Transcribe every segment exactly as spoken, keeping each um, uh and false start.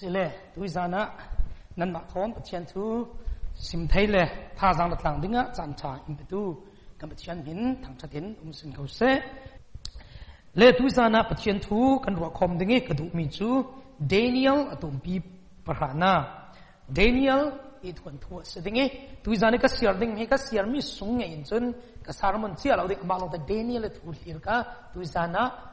Sile Duizana Nanmakom Patientu Simtele Tazan Langbinga Zanta Impetu Kampatian Min Tangchatin Umsin Kose Le Duizana Patientu Kanwakom Dingi Kadumitu Daniel Atumpi Parana Daniel it went to us dingi Duizana Kasyarding Mika Siermi Sung Injun Kasarman Tiala the Amalo the Daniel at Hulirka Duizana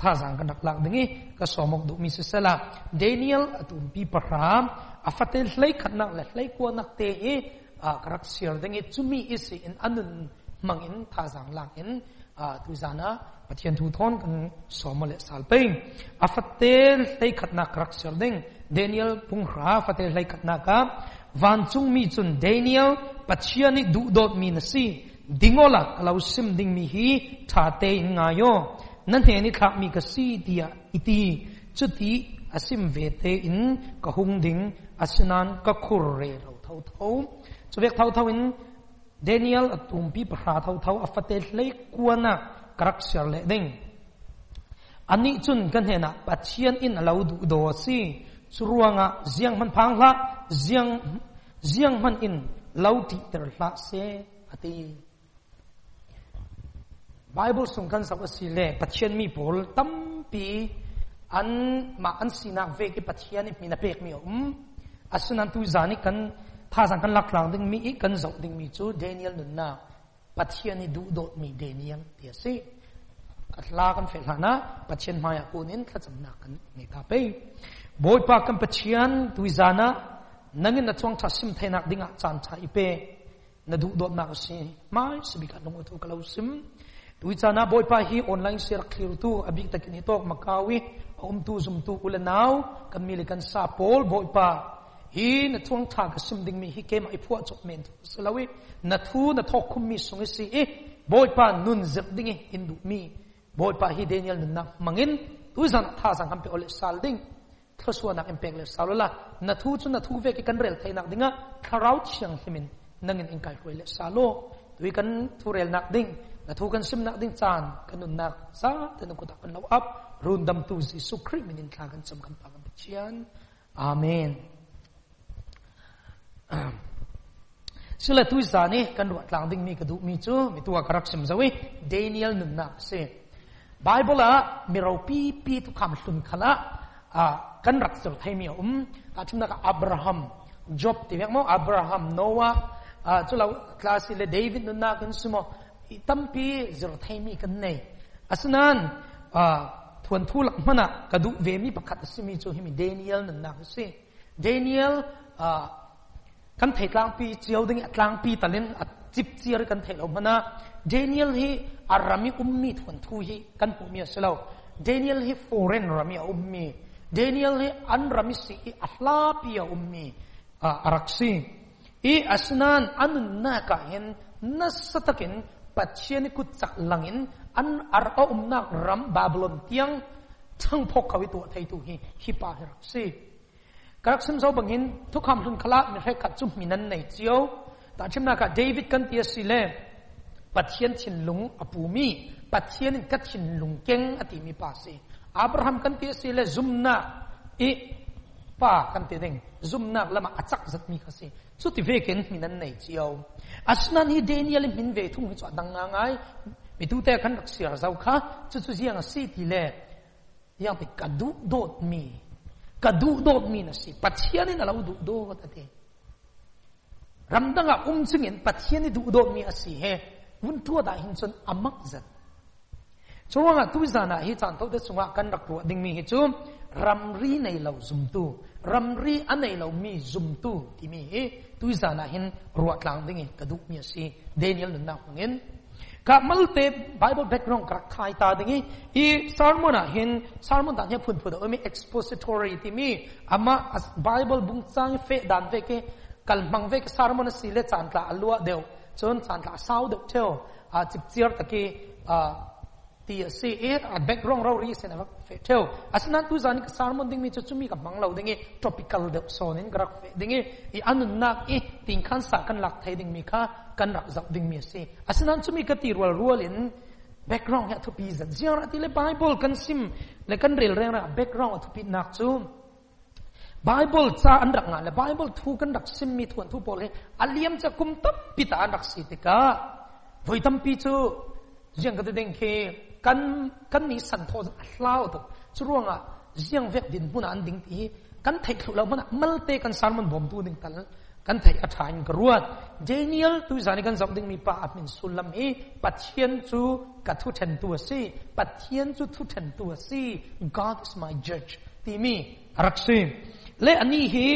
Tazang kanak lang dingi kasomog do misisela Daniel at umpi parham afatel lay kanak lay ko nak te e karaksir dingi tumi isi in anun mangin tazang langin tuzana patien tuton kan somole salping afatel lay kanak karaksir ding Daniel pungra afatel lay katnaka vansung mi chun Daniel patiani du dot mi nasi dingola kalausim ding mi hi thate ngayo Nanti ni kami kasih dia iti cuti asim vete in kahungding asinan kakurre tau tau tau. Sebab tau tau in Daniel atumpi perhat tau tau afatet lay kuana karakter lay ding. Ani cun kan hena patian in laudu dosi suruanga ziang man pangla ziang ziang man in lauti terlase ati. Bible sungkan sawa sile patien mi bol tampi an ma an sina ve ki patien mi na pek mi um asunan tu zani kan thazang kan laklang ding mi kan zau ding mi chu Daniel nunna patien ni du dot mi Daniel tiasi atla kan felhana patien maya kunin thachamna kan ni ka pe boi pa kan patien tu zana nangin na chong thasim thainak dinga chan tha ipe na du dot na si mai sibika nong otu kalausim Tuizana boy pa hi online share clear tu abik takin hitok makawi om tu zum tu ulanaw kan milikan sapol boy pa hi na tuang tha ka simding mi hi kem ai phua chok men selawi na thu na thok khum mi sung si e boy pa nun zep ding hindu mi boy pa hi Daniel na mangin tuizan tha sang kam pe ol sal ding thasuana em peng le salola na thu chu na thu ve ki kan rel thainak dinga tharau chiang himin nangin engkai hoi le salo tuikan thurel nak ding Natukan sim nak ding chan kanun nak sa tenung ko takan law up rundam tu si sukri minin tlakan sam kan pangan pichian amen sila tu zani kan ruat lang ding mi kadu mi chu mi tua karak sim zawi Daniel nun nak se Bible a miropi pi tu kam sun khala a kan rak sur thai mi um ta thum nak Abraham Job ti mo Abraham Noah a chula class le David nun nak kan sumo Itampi zirthaimi kanne asnan thun thulak mana kadu vemi pakhat simi chu himi Daniel nanna se Daniel kan theitlang pi chioding atlang pi talen chip chiar kan theilo mana Daniel hi arami ummi thun thu hi kan pumi aslo Daniel hi foreign rami ummi Daniel hi anrami si ahla pi ummi araksi i asnan anunna ka hen nasatakin Patien kutsak langin an arka umnak ram Babylon tiang tangpok kawitu atay tuhi hipahirap si. Karaksim sao bangin tukam lun kala mirhekat sum minan na itiyo. Tachim naka David kan tiya sile patien chinlung apumi patien kat chinlung keng atimi pasi. Abraham kan tiya sile zumna i pa kan tiya ding zumna lama atsak zatmi kasi. So tivekin minan na itiyo. Asnan hi Daniel min ve thung hi chwa dang nga ngai mi tu te kan raksir zau kha chu chu jiang si ti le yang pe kadu dot mi kadu dot mi na si pathian na lau du do tate ramdanga um chingin pathian ni du dot mi asi he un thua da hin chon amak zat chunga tu zana hi chan to de chunga kan rak tu ding mi hi chu ramri nei lo zumtu ramri anei lo mi zumtu ti mi he Tuizana hin ruat lang dingi kaduk mi si Daniel nun nakungin ka malte Bible background karak thai ta dingi i sarmona hin sarmon dan hin phun phun omi expository ti mi ama Bible bungchang fe dan ve ke kalmang ve ke sarmona sile chantla alua deu chon chantla sau deu theo a chipchiar taki a ti si e a background raw ri sen avak fe theo asnan tuizani ka sarmon ding mi chumi ka manglo dingi tropical deu sonin karak fe dingi i anunnak i ting khan sa kan lak thai ding mi kha kan rak zau ding mi si asnan chumi ka ti rual rual in background ya thu pi zan ziara ti le Bible kan sim le kan rel reng ra background thu pi nak chu Bible cha anrak nga le Bible thu kan rak simmi thun thu pol he aliam cha kum tam pita anrak sitika voitam pi chu jeng ka ding ke kan kan ni san tho hlau to churonga jeng vek din puna an ding ti kan thai khlau mana malte kan sarman bom tu ding tal kan thai athain karuat Daniel tu zani kan zong ding mi pa admin sulam e pathian chu ka thu then tu si pathian chu thu then tu si God is my judge ti mi raksim le ani hi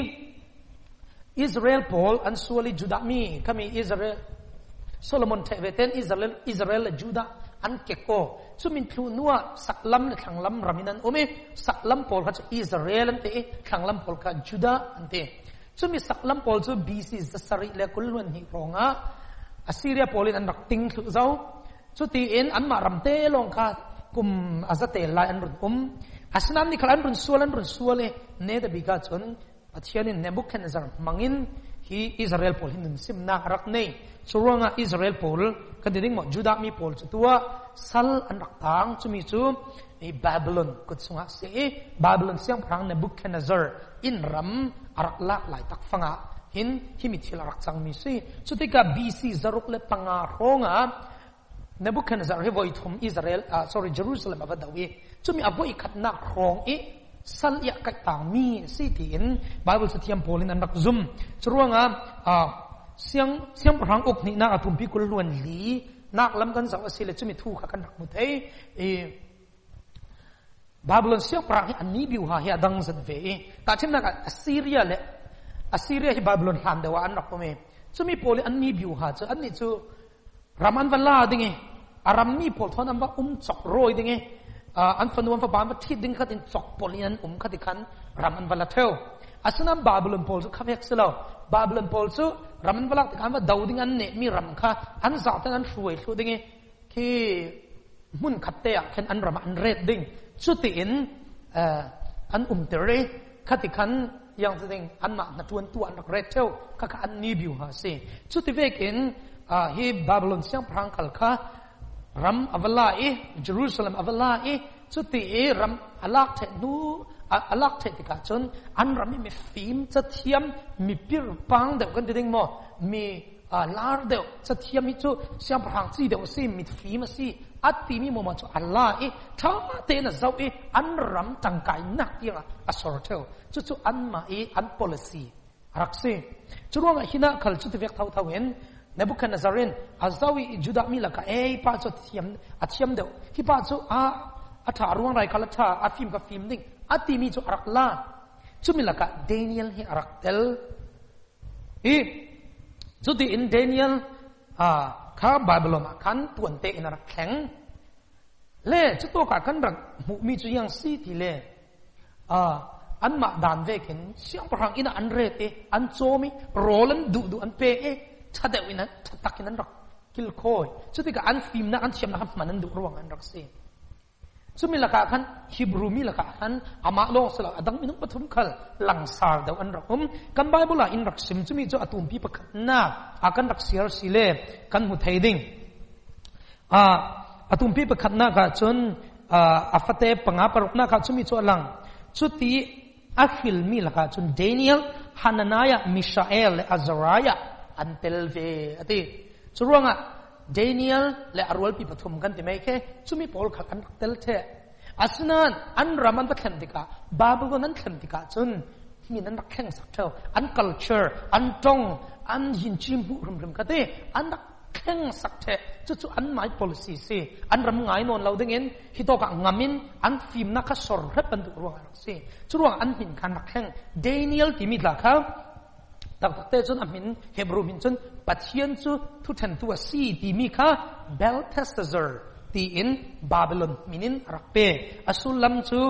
Israel Paul and suali Judah mi kami Israel Solomon theveten Israel Israel Judah an keko chumin thlu nuwa saklam le thanglam raminan ome saklam Paul kha Israel ante thanglam Paul kha Judah ante chumi saklam Paul chu B C sari le kulwan hi ronga Assyria Paulin an rakting thu zau chuti en an ma ramte long kha kum azate la an rum Asnam ni kalan run sualan run suale ne da biga chon athian in Nebuchadnezzar mangin hi Israel Paul hinun simna rak nei churonga Israel Paul kadering mo Judah mi Paul chutua sal an rak tang chumi chu e Babylon kutsunga se e Babylon siam phang Nebuchadnezzar in ram arak la lai tak fanga hin himi thil rak chang mi si chutika B C zaruk le panga ronga Nebuchadnezzar he voi thum Israel uh, sorry Jerusalem avadawi chumi avoi khatna rong e sal ya ka tangmi sitin Bible sathiam polin an rak zum chuanga a siang siam rang ok ni na atum bikul luan li nak lam kan zaw asile chumi thu kha kan rak muthei e Babylon siam prang ani biu ha ya dang zan ve ta chim na ka Assyria le Assyria hi Babylon ham de wa an rak me chumi poli ani biu ha cha ani chu Raman Valla dinge aram ni pol thon amba um chok roi dinge an fanuam fa bam thi ding khat in chok polian um khati khan Raman Valla theo asunam Babylon pol kha vek selo Babylon pol chu Raman Valla kan ba dauding an ne mi ram kha an za tan an ruai thu dinge ki mun khatte khan an ram an red ding chuti in an um tere khati khan yang ding an ma na tuan tu an red theo kha kha an ni biu ha se chuti vek in Uh, he Babylon siang prang kalka ram avala e Jerusalem avala e chuti e ram alak the nu alak the tika chon an ram mi fim chathiam mi pir pang de kan ding mo mi lar de chathiam mi chu siang prang chi de si mi fim si atti mi mo ma chu alla e tha te na zau e an ram tang kai nak ya asor theo chu chu an ma e an policy rakse churonga hina khal chu te vek thau thau hen Nebuchadnezzarin azawi Judah mi laka ei pa chu thiam athiam deu hi pa chu a atha ruang rai kala tha afim ka fim ding ati mi chu arakla chumi laka Daniel hi araktel e chuti in Daniel a kha Bible ma kan tuante in arak kheng le chu to ka kan rak mu mi chu yang si ti le a an ma dan ve ken siang parang ina an re te an chomi rolan du du an pe e chade wina takinan rak kil khoi chutika an fim na an chem na manan du ruang an rak se chumi laka khan Hebrew mi laka khan ama long sala adang minung pathum khal langsar do an rakum kan Bible la in rak sim chumi chu atum pi pakhat na akan rak siar sile kan mu theiding a atum pi pakhat na ka chon afate panga parukna ka chumi chu alang chuti akhil mi laka chun Daniel Hananiah Mishael Azariah antel ve ati churonga Daniel le arwal pi pathum kan ti mai khe chumi Paul kha kan tel the asnan an raman pathan tika Babylon nan thlan tika chun ni nan rak kheng sak thau an culture an tong an hin chim bu rum rum ka te an rak kheng sak the chu chu an mai policy se an ram ngai non lo ding in hi to ka ngamin an fim na kha sor rep an du ruang rak se churonga an hin khan rak kheng Daniel ti mi la kha takte chun amin Hebrew min chun pathian chu thu then tu a si ti mi kha Belteshazzar ti in Babylon minin rakpe asulam chu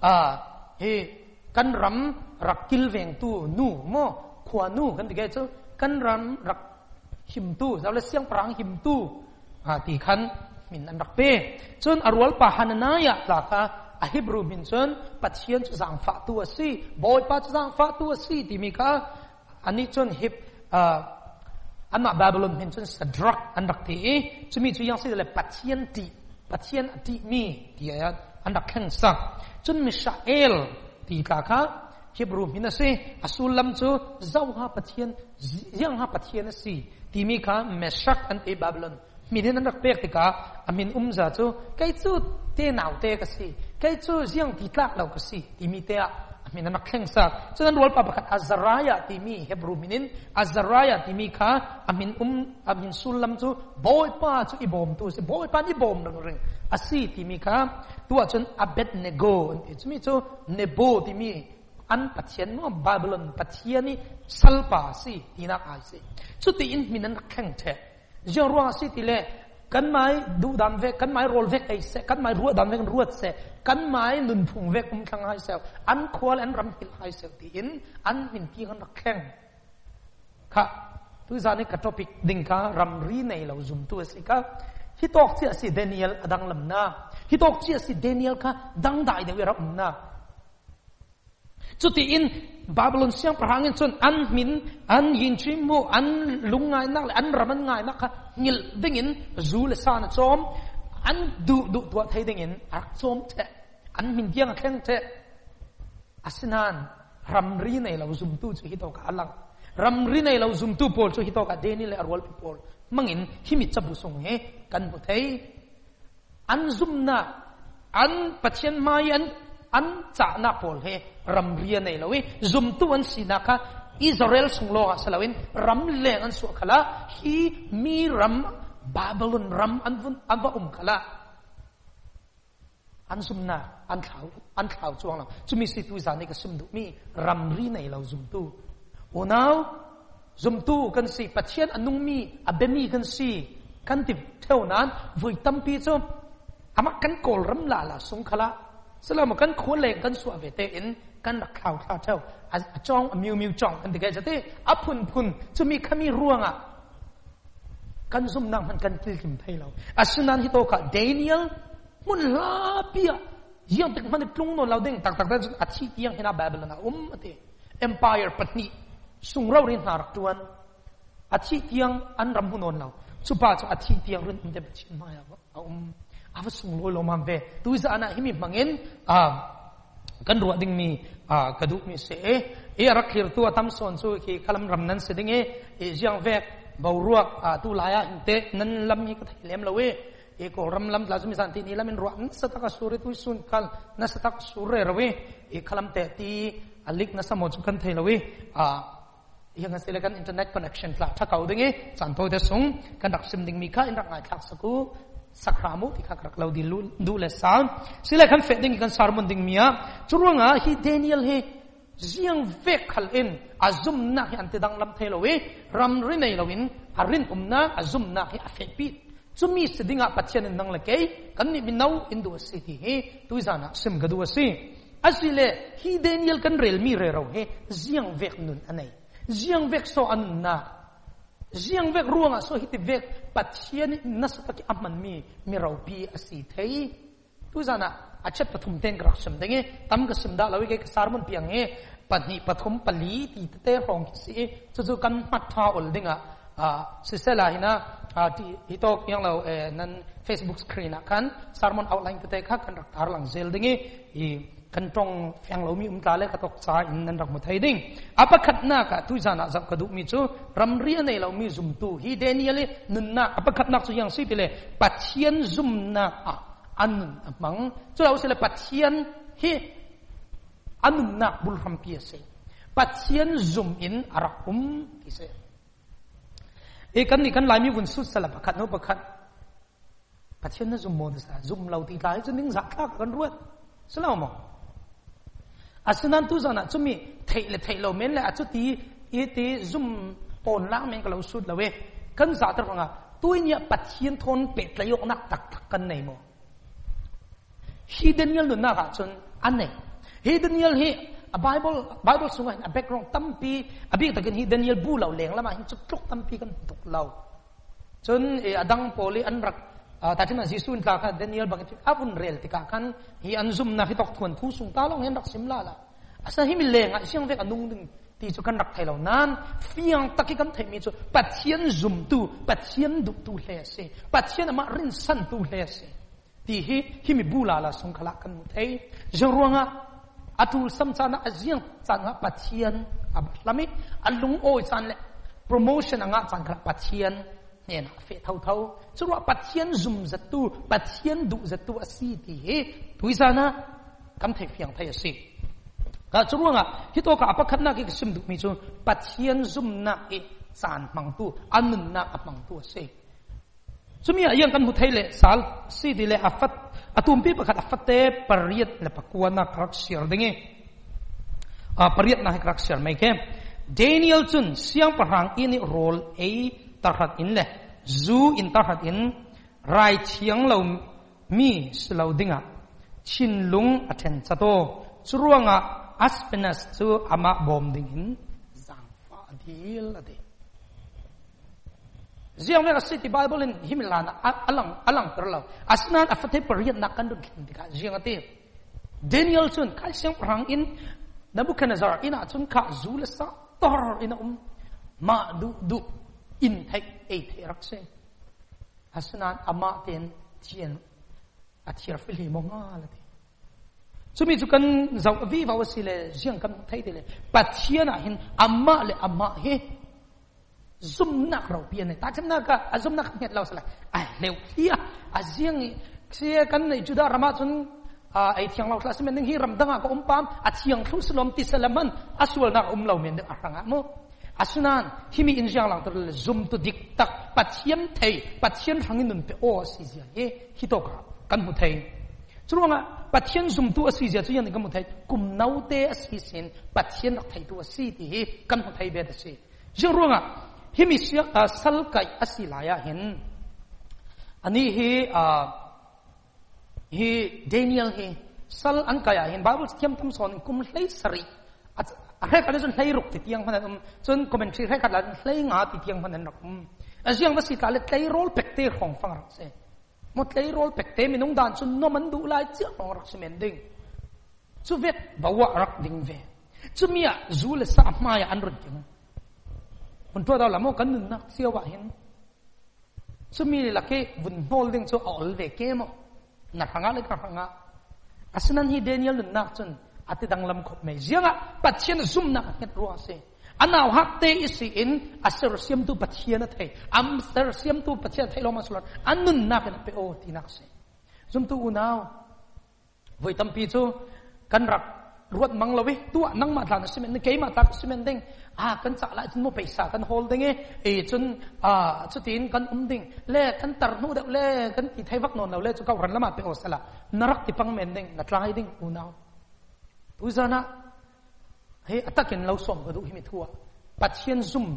a he kan ram rakil veng tu nu mo khwa nu kan tige chu kan ram rak him tu zawle siang prang him tu a ti khan min an rakpe chun arwal pa Hananiah la kha a Hebrew min chun pathian chu zang fa tu a si boy pa chu zang fa tu a si ti mi kha ani chon hip anna Babylon hin chon sadrak andak ti e chumi chu yang si le pathian ti pathian ti mi ti ya andak khang sa chun Mishael ti ka kha Hebrew hinase asulam chu zawha pathian yangha pathian si timi kha Meshach and Babylon minen an rak pek tika amin umza chu kai chu te nau te ka si kai chu jiang ti tlak lau ka si timi te a amin an kheng sa chuan rol pa pakhat Azariah timi Hebrew minin Azariah timi kha amin um amin sulam chu boy pa chu ibom tu si boy pa ni bom nang ring asi timi kha tua chuan Abednego chumi chu Nebo timi an pathian mo Babylon pathiani salpa si tina ai si chuti in minan kheng the jorwa si tile kan mai du dam ve kan mai rol ve ai se kan mai ru dam ve ruat se kan mai nun phung ve kum thang ai se an khol an ram hil ai se ti in an min ki han kheng kha tu zane ka topic ding ka ramri nei lo zumtu si ka hi tok chi si Daniel adang lamna hi tok chi si Daniel ka dang dai de we ramna chuti in Babylon siang prahangin chun an min an yinchim mu an lungai nak an raman ngai nak ngil dingin zul san chom an du du tu thai dingin ak chom the an min diang kheng the asinan ramri nei lo zumtu chu hitok alang ramri nei lo zumtu pol chu hitok Daniel arwal people mangin himi chabusung he kan bu thei an zumna an pathian mai an an cha na pol he ramria nei lawi zumtu an sinaka Israel sunglo asalawin ram leng an su khala hi mi ram Babylon ram anvun amba um khala an sumna an khau an khau chuang la chumi si tu zani ka sumdu mi ramri nei lo zumtu onaw zumtu kan si pathian anung mi abemi kan si kan tip theunan voi tampi chu ama kan kol ram la la sung khala selama kan khole kan su avete in kan rakhau tha tho a chong a miu miu chong kan de ge te apun phun chumi khami ruanga kan zum nang han kan til kim thai lo asunan hi to ka Daniel mun la pia yang tak man tlung no laudeng tak tak a chi yang hena Babylon a um ate empire patni sungrau rin har tuan a chi yang an ram hunon lo chupa chu a chi tiang run in de chin ma ya um ava sung lo lo man ve tu za ana himi mangin a kan ruwa ding mi a kaduk mi se e e rakhir tu atam son chu ki kalam ram nan se ding e e jiang ve bawruak a tu laya inte nan lam hi ka thlem lo we e ko ram lam la sumi san ti ni lamin ruan sataka sure tu sun kal na satak sure rawe e kalam te ti alik na samo chu kan thei lo we a yang asile kan internet connection la thakau ding e chanpo de sung kan raksim ding mi kha in rak ngai thak saku sakramu ti khakrak lo di du le sound sila kan fe ding kan sarmon ding mia churunga hi Daniel he jiang vek khal in azum na hi ante dang lam thelo we ramri nei lawin arin umna azum na hi afek pi chumi sidinga pathian nang lake kan ni minau indu city he tuizana sim gadu asi asile hi Daniel kan rel mi re ro he jiang vek nun anai jiang vek so anna jiang vek ruanga so hiti vek pathian nasapaki amman mi mi ropi asi thei tu jana achat pathum teng raksam denge tam ka simda lawi ke sarmon piange patni pathum pali ti te hong si chu chu kan matha ol dinga a sisela hina ti hitok yang lo nan Facebook screen akan sarmon outline te kha kan rak tar lang zel dinge i kan tong fyang lo mi um ta le ka tok cha in nan rak mu thai ding apa khatna ka tu jana zam ka du mi chu ramria nei lo mi zum tu hi Daniel nun na apa khatna chu yang si pile pathian zum na a an amang chu lo sele pathian hi an na bul ram pi ase pathian zum in arakum ki se e kan ni kan lai mi bun su sala pakhat no pakhat pathian na zum mo sa zum lo ti lai chu ning za kha kan ruat salama asunan tu zana chumi theile theilo men la achuti iti zum pon lang men kalau sud lawe kan za tar nga tuinya pathian thon pet layok nak tak tak kan nei mo hi Daniel lu na ga chun anei hi Daniel hi a bible bible sunga a background tampi abi takin hi Daniel bu law leng lama hin chuklok tampi kan tuk law chun e adang poli anrak tatina jisun ka kha Daniel bangit avun rel tika kan hi anzum na hitok thun thu sung ta long hen rak simla la asa hi mile nga siang vek anung ding ti chu kan rak thailo nan fiang taki kan themi chu pathian zum tu pathian du tu hle se pathian ma rin san tu hle se ti hi hi mi bula la sung khala kan mu thei jawruanga Atul samsana aziang sanga patian abalami alung o sanle promotion anga sanga patian nena fe thau thau churwa patian zum zatu patian du zatu asi ti he tuisana kam thei fiang thai asi ka churwanga hito ka apakhatna ki sim du mi chu patian zum na e san mang tu anun na apang tu ase chumi ayang kan mu thaile sal si dile afat Atum pi pakat afate pariat la pakuana kraksir dinge. Ah pariat na kraksir meke. Daniel chun siang parang ini role a tarhat in le. Zu in tarhat in rai chiang lo mi slo dinga. Chin lung aten chato. Churuanga aspenas chu ama bom dingin zang fa dil ade. Ziang mera city Bible in himilana alang alang terlalu asnan afate period nakandut dikah ziang ati Daniel sun kai siang perang in Nabuchodonosor ina sun ka zulesa tor ina um ma du du in hek eight rakse asnan amatin tien atir fili monga lati sumi jukan zau vi vawasile ziang kan thai dile patiana hin amma le amma he Zoom nak rau pian ni, takkan nak a zoom nak niat lau sila. Ah, leu iya, aziang ni, saya kan juda ramatun ah, tiang lau kelas mending hiram dengar ko umpam, tiang tu selom ti selaman aswal nak umlau mending arang amu. Asunan himi injang lang terle zoom tu diktak patiam tei, patiam hangin nun pe o asizia, eh hitoka kan mutai. Curonga patiam zoom tu asizia tu yang ni kan mutai, kum nau te asisin patiam nak tei tu asidi, kan mutai bedasi. Curonga Himi salkai asilaya hin. Ani he he Daniel he sal angkaya hin. Bible tiam tam son kum lay sari. Akhir kali sun lay ruk tiang mana um sun commentary akhir kali lay ngat tiang mana nak um. Asyang masih kali lay roll pekte kong fangar se. Mut lay roll pekte minung dan sun no mandu lai tiang kong rak semending. Suvet bawa rak dingve. Sumia zul samaya anrun tiang. Untuk ada lama kan nak siawahin. Semili laki bun holding so all the game. Nak hangal nak hangal. Asnan hi Daniel nak cun ati danglam kop mezianga patien zoom nak net ruase. Anau hakte isiin asir siam tu patien atai. Am ser siam tu patien atai lama sulat. Anun nak net po tinakse. Zoom tu unau. Voi tampi tu kan rak. Ruat mang lawi tua nang mat lan simen kei mat tak simen ding a kan sa la chin mo paisa kan holding e e chun a chutin kan umding le kan tarnu da le kan ti thai vak non law le chu ka ran lama pe osala narak ti pang men ding na tlai ding unao uzana he atakin law som ka du himi thua pathian zum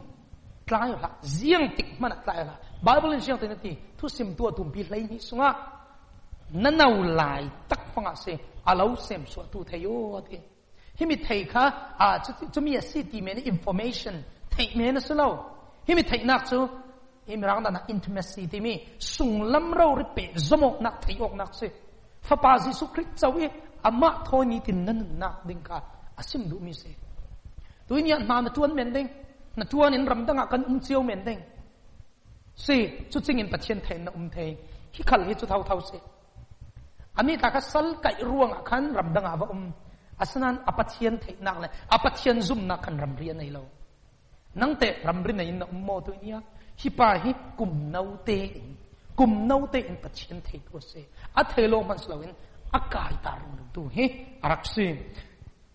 tlai la ziang tik man tlai la bible in ziang tin ti thu sim tua tum bi lai ni sunga nanau lai tak fanga se alau sem so tu thayo ati himi theikha a chumi a city men information thei men solo himi theinak chu himrang na intimacy ti mi sunglam ro ripe zomok nak theiok nak se fapa jisu christ chawi ama thoni tin nan nak dingka asim du mi se tuinya ma na tuan men ding na tuan in ramdanga kan um chiao men ding se chu chingin pathian thein na um thei hi khal hi chu thau thau se Ami tak asal kai ruang akan ramdang apa um asnan apatian teh nak le apatian zoom nak kan ramri nei lo nang te ramri nei na ummo tu nia hi pa hi kum nau te kum nau te in pathian teh tu se a thelo man slawin akai taru tu he araksi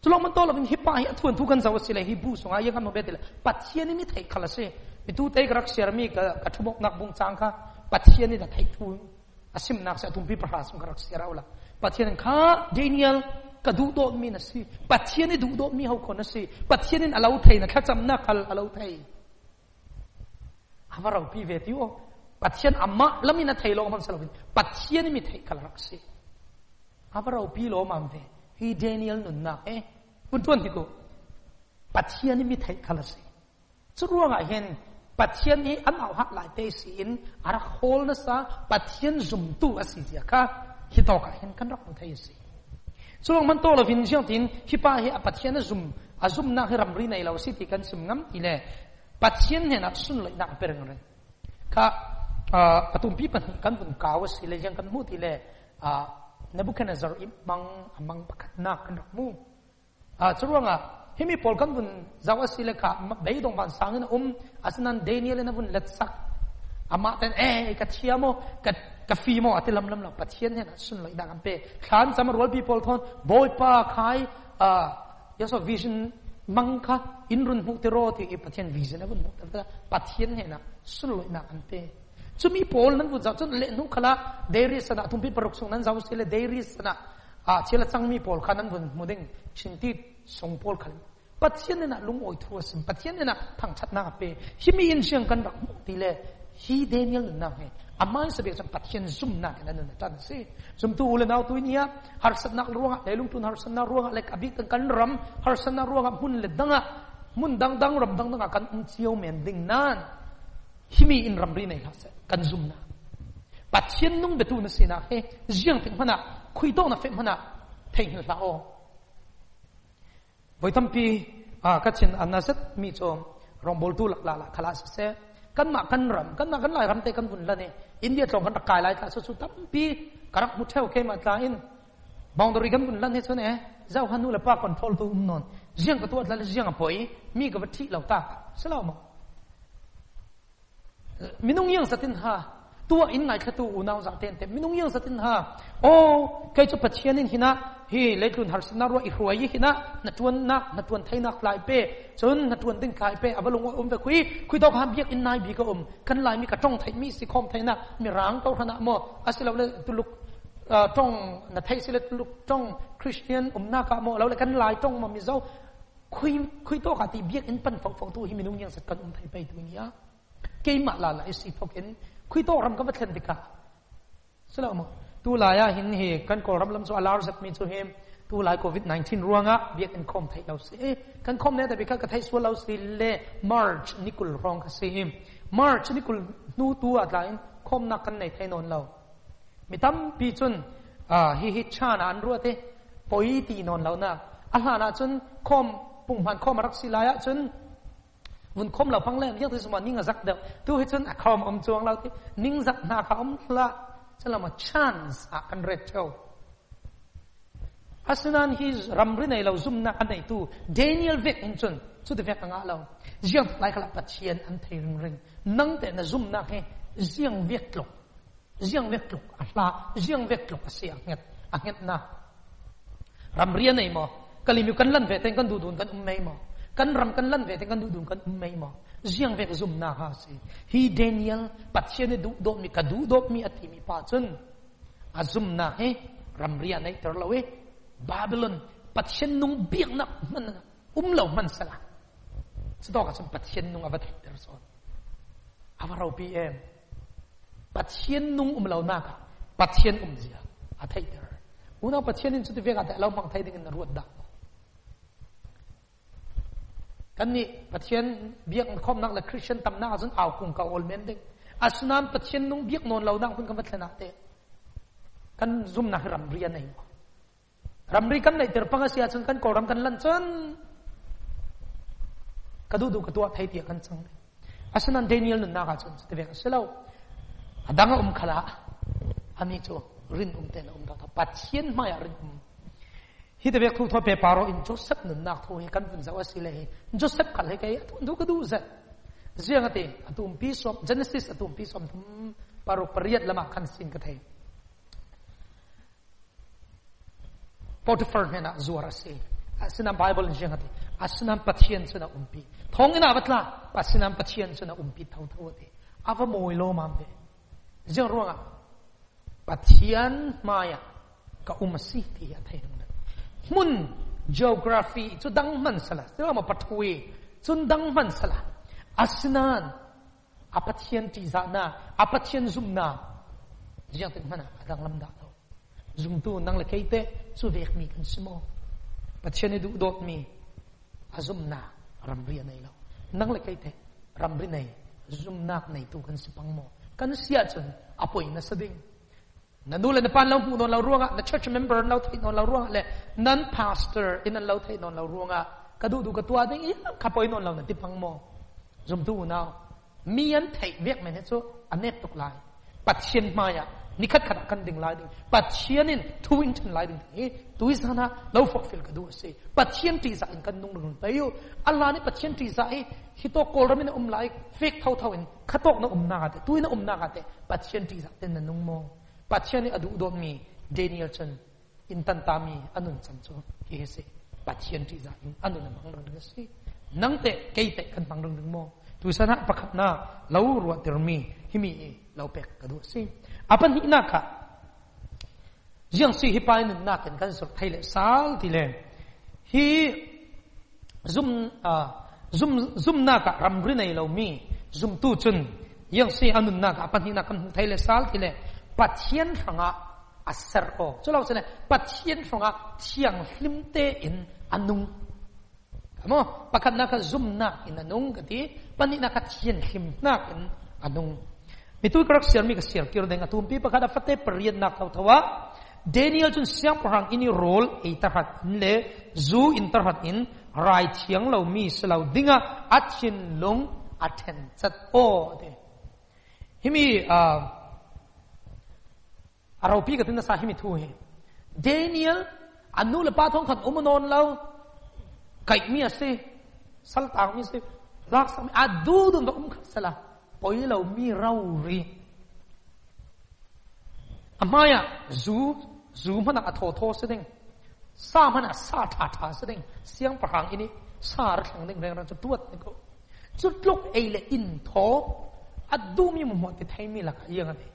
chulo man tolawin hi pa hi athun thu kan zawsi le hi bu songa yang kan no betel pathian ni thei khala se mi tu te rak sermi ka kathumok nak bung chang kha pathian ni da thei thu Asim nak saya tumpi perhas menggerak siraulah. Patian kah Daniel kadudot mina si. Patian ini dudot mi hukon si. Patian ini alau tay nak kacam nak al alau tay. Awal rapi betiu. Patian amma lami nak tay lom hamsalawin. Patian ini tay kalak si. Awal rapi lom amve. He Daniel nunna eh. Buntuan itu. Patian ini tay kalak si. Seruang ayen. Patian ini anak hak lai tesin arah hol nasa patian zoom tu asizia ka hitau ka hen kan rak mutai si. Sulang mantau la vinjiang tin hipahi patian zoom azum na ramri nei lo siti kan semngam ile patian hen nak sun lai nak perengre ka atumpi pan kan bun kawas ile jang kan mut ile Nebuchadnezzar imang amang pakatna kan rakmu Ah, churuanga himi polkan bun zawasileka bei dong ban sangin um asnan Daniel na bun letsak ama ten eh katchiamo kat kafimo atilam lam la pathian hena sun loi dang ampe khan sam rol people thon boipa khai ah yaso vision mangka inrun muktero ti pathian vision na bun mukta pathian hena sun loi na ampe chumi pol nan bun zawchon le nu khala dairy sana thumpi paruk sung nan zawsile dairy sana ah chela changmi pol khanan bun mudeng chintit songpol khan pathian na lungoi thuasim pathian na phangchat na pe himi in siang kan rak mutile hi Daniel na he amai sabe cham pathian zum na kan na tan se zum tu ule nau tuinia har sanak ruang le lungtun har sanna ruang lek abik kan kan ram har sanna ruang mun le danga mun dang dang ram dang dang kan um chiao men ding nan himi in ramri nei lo kan zum na pathian nung betu na sina he jiang ping hana khuy dong na fe mana theng la o voi tampi a kachin anasat mi chom rombol tu la la khalas se kan ma kan ram kan na kan lai ram te kan bun la ne india chom kan takai lai ta su su tampi karak mu theu ke ma ta in boundary kan bun la ne chone zau hanu la pa control tu um non jiang ka tu la jiang a poi mi ka vathi lo ta salama minung yang satin ha tua in ngai khatu unau za ten te minung yang satin ha o kai chu pathian in hina hi letlun harsna ro i hruai hina natun na natun thaina klai pe chun natun ding klai pe abalung um be khui khui dok ham biak in nai bi ka um kan lai mi ka tong thai mi si khom thaina mi rang to khana mo asilo le tuluk tong na thai sile tuluk tong christian um na ka mo lo le kan lai tong ma mi zo khui khui to ka ti biak in pan phong phong tu hi minung yang sat kan um thai pe tu nia ke ma la la si phok in khuy to ram ka bathen dikha salama tu laya hin he kan ko ram lam so alar zat mi chu hem tu lai covid nineteen ruanga biak en khom thai lo se kan khom ne ta bika ka thai so lo si le march nikul rong ka se him march nikul nu tu atlain khom na kan nei thai non lo mitam pi chun a hi hi chana an ruate poi ti non lo na ahana chun khom pung man khom rak si laya chun mun khom la phang le yang this man ninga zak de tu hi chun akhom om chuang la ti ning zak na kha om la chalama chance a kan ret tho asnan his ramri nei lo zumna kan nei tu Daniel vek in chun chu de vek anga lo jiang lai khala pathian an thei ring ring nang te na zumna he jiang vek lo jiang vek lo ahla jiang vek lo asia ngat anget na ramri nei mo kalimi kan lan ve ten kan du dun kan um nei mo kan ram kan lan ve te kan du dum kan mai ma jiang ve zum na ha se hi Daniel pathian du do mi ka du do mi ati mi pa chun azum na he ramria nei terlawe Babylon pathian nung biang na man um lo man sala chdo ka chun pathian nung avat person avaro pm pathian nung um lo na ka pathian um zia athai ter una pathian in chuti ve ka ta lo mang thai ding na ruat da anni pathian biak khom nak la christian tamna azun aw kung ka ol men ding asnam pathian nung biak non lo nak kun ka mathlana te kan zum na ram ria nei ram ri kan nei ter panga sia chun kan koram kan lan chon kadu du ka tu thai ti kan chang asnan Daniel nun na ka chun te vek selo adanga um khala ami chu rin um te na um ka pathian maya rin hi tebe khu tho pe paro in Joseph nun nak tho he kan vun zawa sile he Joseph kal he kai du ka du zat ziang ate atum pi som Genesis atum pi som thum paro pariat lama khan sin ka the Potiphar hena zuara se asinam Bible ziang ate asinam pathian suna umpi thongena batla pasinam pathian suna umpi thau thau te ava moilo mambe ziang ruanga pathian maya ka umasi ti athe mun geography chu dang man sala selama pathui chun dang man sala asnan apathian ti zana apathian zumna jiang te mana adang lamda zumtu nang le keite chu vek mi kan simo pathian du dot mi azumna ramri nei lo nang le keite ramri nei zumna nei tu kan sipang mo kan sia chun apoina sading nanule na pan lo pu non lo ruanga the church member lo thai non lo ruanga le nan pastor in lo thai non lo ruanga ka du du ka tua ding ka poi non lo na ti phang mo zum tu na mi an thai vek me ne chu anep tuk lai pathian maya Nikhat khana kan ding lai ding. But chianin two inten lai ding ni. Tu isana low fok fil kadu se. But chian ti za in kan nung nun payu. Allah ni but chian ti za e hitok kolram ni um lai fake thau thau in khatok na um na te. Tu na um na te. But chian ti za ten na nung mo. But chian ni adu don mi Daniel chan in tan tami anun chan chu he se. But chian ti za in anun na mang rung se. Nang te kei te kan mang rung mo. Tu sana pakhat na low ruat termi himi e low pek kadu se. Apan hi na ka jiang si hi pain na kan kan sur thai le sal ti le hi zum zum zum na ka ramri nei lo mi zum tu chun yang si anun na ka apan hi na kan thai le sal ti le pathian thanga asar ko chalo chane pathian thanga chiang hlimte in anung kamo pakhat na ka zum na in anung ka ti pani na ka chian hlim na in anung Mitu karak siar mi kasiar kira dengan tumpi pakada fate period nak tahu tawa Daniel jun siang perang ini role itahat le zu interhat in right siang lau mi selau dinga atin long aten sat o de himi ah aropi katuna sahimi tuhe Daniel anu lepa thong khat umunon lau kaik mi ase saltang mi se laksam adu dun um khat salah Poi lau mi rauri. Amaya zu zu mana atho tho seding. Sa mana sa tha tha seding. Siang parang ini sa ra thang ding reng ran tuat ko. Chut lok ei le in tho adu mi mo te thai mi la ka yang ade.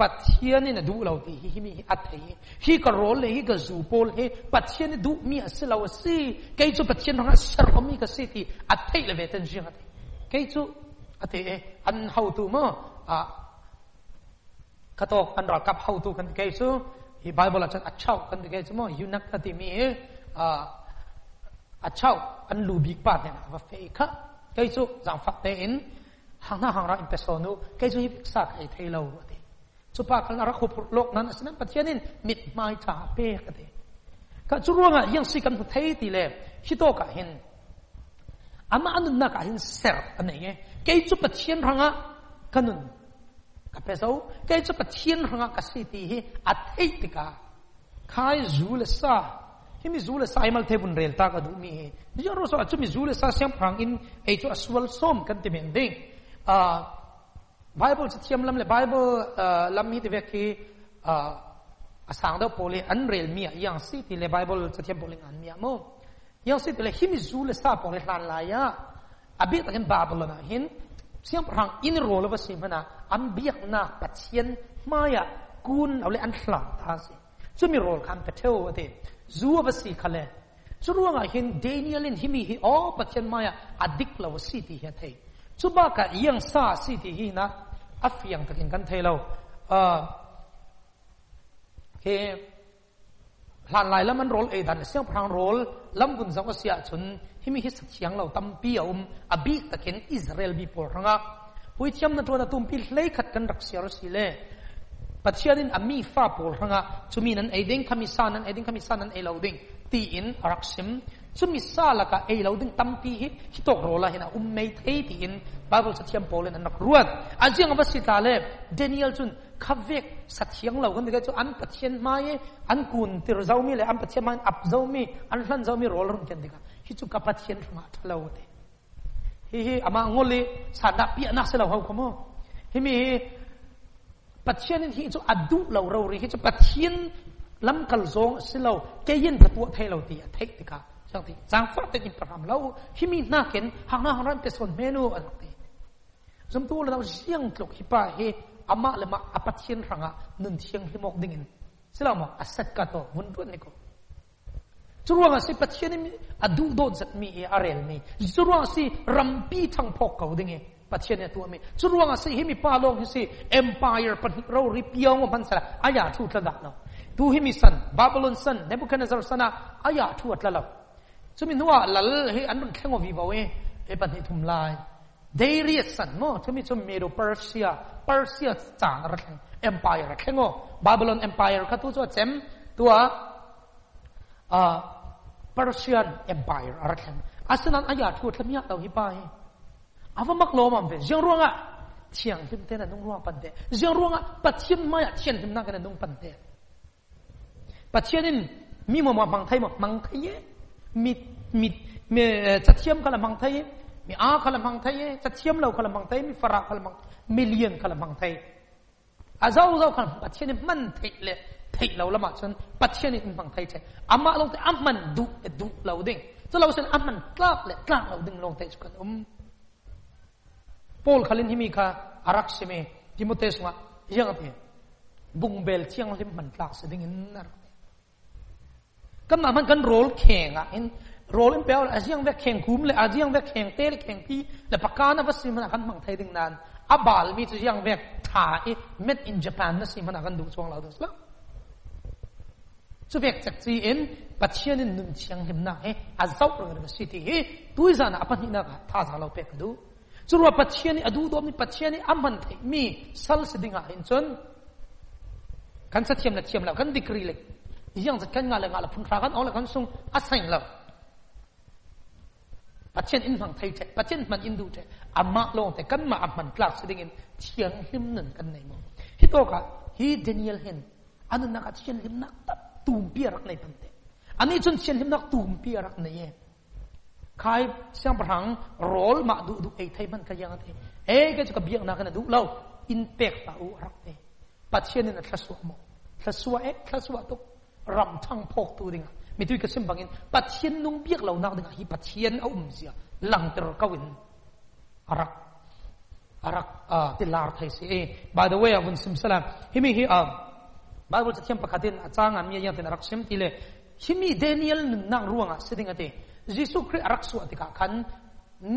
Pathian in adu lau ti hi mi athai. Hi ka rol le hi ka zu pol he pathian du mi aslau si kai chu pathian ra sar mi ka si ti athai le veten jing ade. Kai chu Ate an how to mo kato an rakap how to kan kai su hi bible achan achau kan kai su mo yunak ati mi achau an lubik pat ne va fe kha kai su jang fak te in hangna hangra in pesonu kai su hi sa kai thelo ati chupa kan ra khop lok nan asnan pathianin mit mai cha pe ka te ka churuanga yang si kan thei ti le hito ka hin ama anun na ka hin ser anenge Kei chu pathian ranga kanun ka peso kei chu pathian ranga ka siti hi atheitika khai zul sa himi zul sa imal thebun rel ta ka du mi ni ro so achumi zul sa siam phang in ei chu aswal som kan ti men ding a bible chhiam lam le bible lam mi te ve ki a asang do pole an rel mi yang siti le bible chhiam boling an mi amo yang siti le himi zul sa pole hlan la ya Abi tak kan Babylon hin siang perang ini role apa sih mana ambiak na patien maya kun oleh anfla tasi sumi role kan ketew ate zu apa sih kale suruang hin Danielin himi hi oh patien maya adik law siti hi ate cuba ka yang sa siti hi na afiang takin kan thelo ah he hlan lai laman role ei dan siang perang role lam kun zang sia chun himi hi sakhiang lo tampi um abi takin Israel bi poranga puicham na tona tumpi hlei khat kan raksiar sile pathianin ami fa poranga chuminan eiding khamisanan eiding khamisanan eiloding ti in raksim chumisa laka eiloding tampi hi hitok rola hina ummei thei ti in bible sathiam polen anak ruat ajiang abasita le Daniel chun khavek sathiang lo kan chu an pathian mai an kun tir zaumi le am pathian mai ap zaumi an hlan zaumi rol rum kan dikha Hicu kapatien rumah terlalu deh. Hihi, ama ngoli sadap pia nak selalu hau kamu. Himi patien ini hicu adu lau rauri hicu patien lam kalzong selalu kayen ketua terlalu dia tektika. Jadi, jangfa tekin peram lau himi naken hangna hangran peson menu anak deh. Jumtu lau siang teluk hipa he ama lemak apatien ranga nun siang himok dingin. Selalu aset kato buntuan niko. Suruang si pathian mi adu dot zat mi arel ni suruang si rampi thang phok kau dinge pathian tu mi suruang si himi palong si empire pan ro ripiang ban sala aya thu tla na tu himi san Babylon san Nebuchadnezzar sana aya thu atla la chumi nuwa lal he an thleng ovi bawe e pan hi thum lai Darius san mo chumi chum mero Persia Persia chang ra empire khengo Babylon empire ka tu cho chem tua Uh, Persian Empire aratlan asanan ayat ko tlamia tawhi pai awamak lomam ve jengronga tiang him ten and ruang pan de. Ziang ruang patien maya tian him nagan and pan de. Patien in mi mo mang thai mo mang thai ye mi mi mi chatiam kala mang thai ye mi a kala mang thai ye chatiam lo kala mang thai mi fara kala mang million kala mang thai. Azau zau kala patien in man thai le thai lo lama chun patien in mang thai thai. Amma lo te amman du du lo ding. So lo sen amman klap le klap lo ding lo thai chukan um. Paul khalin himika araksime Timotheus nga yangate bungbel chiang lim man tlak seding in nar kam man kan role khenga in role in pel ajiang ve kheng khum le ajiang ve kheng tel kheng pi le pakana vasimana kan mang thai ding nan abal mi chiang ve tha e made in Japan na simana kan du chong la dosla so vek chak chi in pathian in num chiang him na he azau rang city he tuizana apani na tha sa lo pe du Surah Patiani adu do mi Patiani aman thai mi sal sedinga inchon kan sathiam la thiam la kan dikri le yang zat kan ngala ngala phun rakan aw la kan sung asain la Patian in phang thai che Patian man indu che amma long te kan ma aman class sedingin thiang him nan kan nei mo hi to ka hi Daniel hen anu na ka thian him nak tap tum pi rak nei pante ani chun thian him nak tum pi rak nei ye khai sang prang rol ma du du ei thai man ka yang the e ke chu ka biang na kana du lo impact ta u rak te patchen in athlasu mo thlasua e thlasua to ram thang phok tu ding mi tu ka sim bangin patchen nung biak lo nak ding hi patchen a um sia lang ter ka win arak arak a ti lar thai se e by the way abun sim salam himi hi a bible chhem pakhatin achang an mi yang ten rak sim ti le himi Daniel nang ruanga sitting ate Jesus Christ raksu atika kan